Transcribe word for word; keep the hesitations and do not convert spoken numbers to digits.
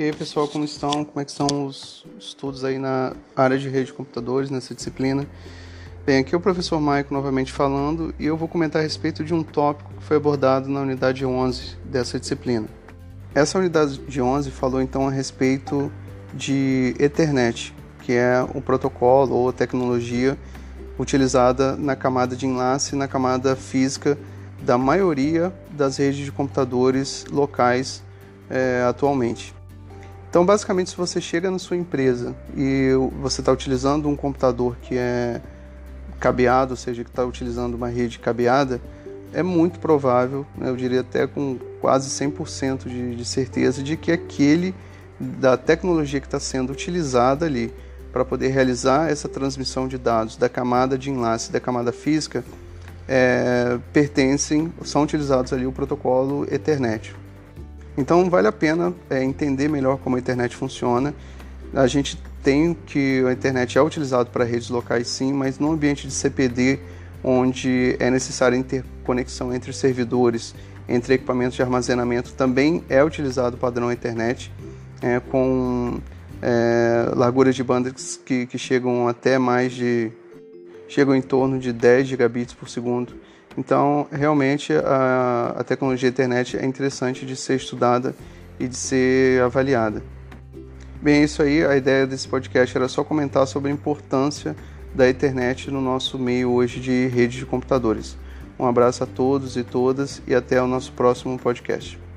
E aí pessoal, como estão? Como é que estão os estudos aí na área de rede de computadores, nessa disciplina? Bem, aqui é o professor Maico novamente falando e eu vou comentar a respeito de um tópico que foi abordado na unidade onze dessa disciplina. Essa unidade de onze falou então a respeito de Ethernet, que é o protocolo ou tecnologia utilizada na camada de enlace, na camada física da maioria das redes de computadores locais é, atualmente. Então, basicamente, se você chega na sua empresa e você está utilizando um computador que é cabeado, ou seja, que está utilizando uma rede cabeada, é muito provável, né, eu diria até com quase cem por cento de, de certeza, de que aquele da tecnologia que está sendo utilizada ali para poder realizar essa transmissão de dados da camada de enlace, da camada física, é, pertencem, são utilizados ali o protocolo Ethernet. Então vale a pena é, entender melhor como a internet funciona. A gente tem que a internet é utilizada para redes locais sim, mas no ambiente de C P D, onde é necessária interconexão entre servidores, entre equipamentos de armazenamento, também é utilizado o padrão Ethernet é, com é, larguras de banda que, que chegam até mais de chegam em torno de dez gigabits por segundo. Então, realmente, a, a tecnologia internet é interessante de ser estudada e de ser avaliada. Bem, é isso aí. A ideia desse podcast era só comentar sobre a importância da internet no nosso meio hoje de rede de computadores. Um abraço a todos e todas e até o nosso próximo podcast.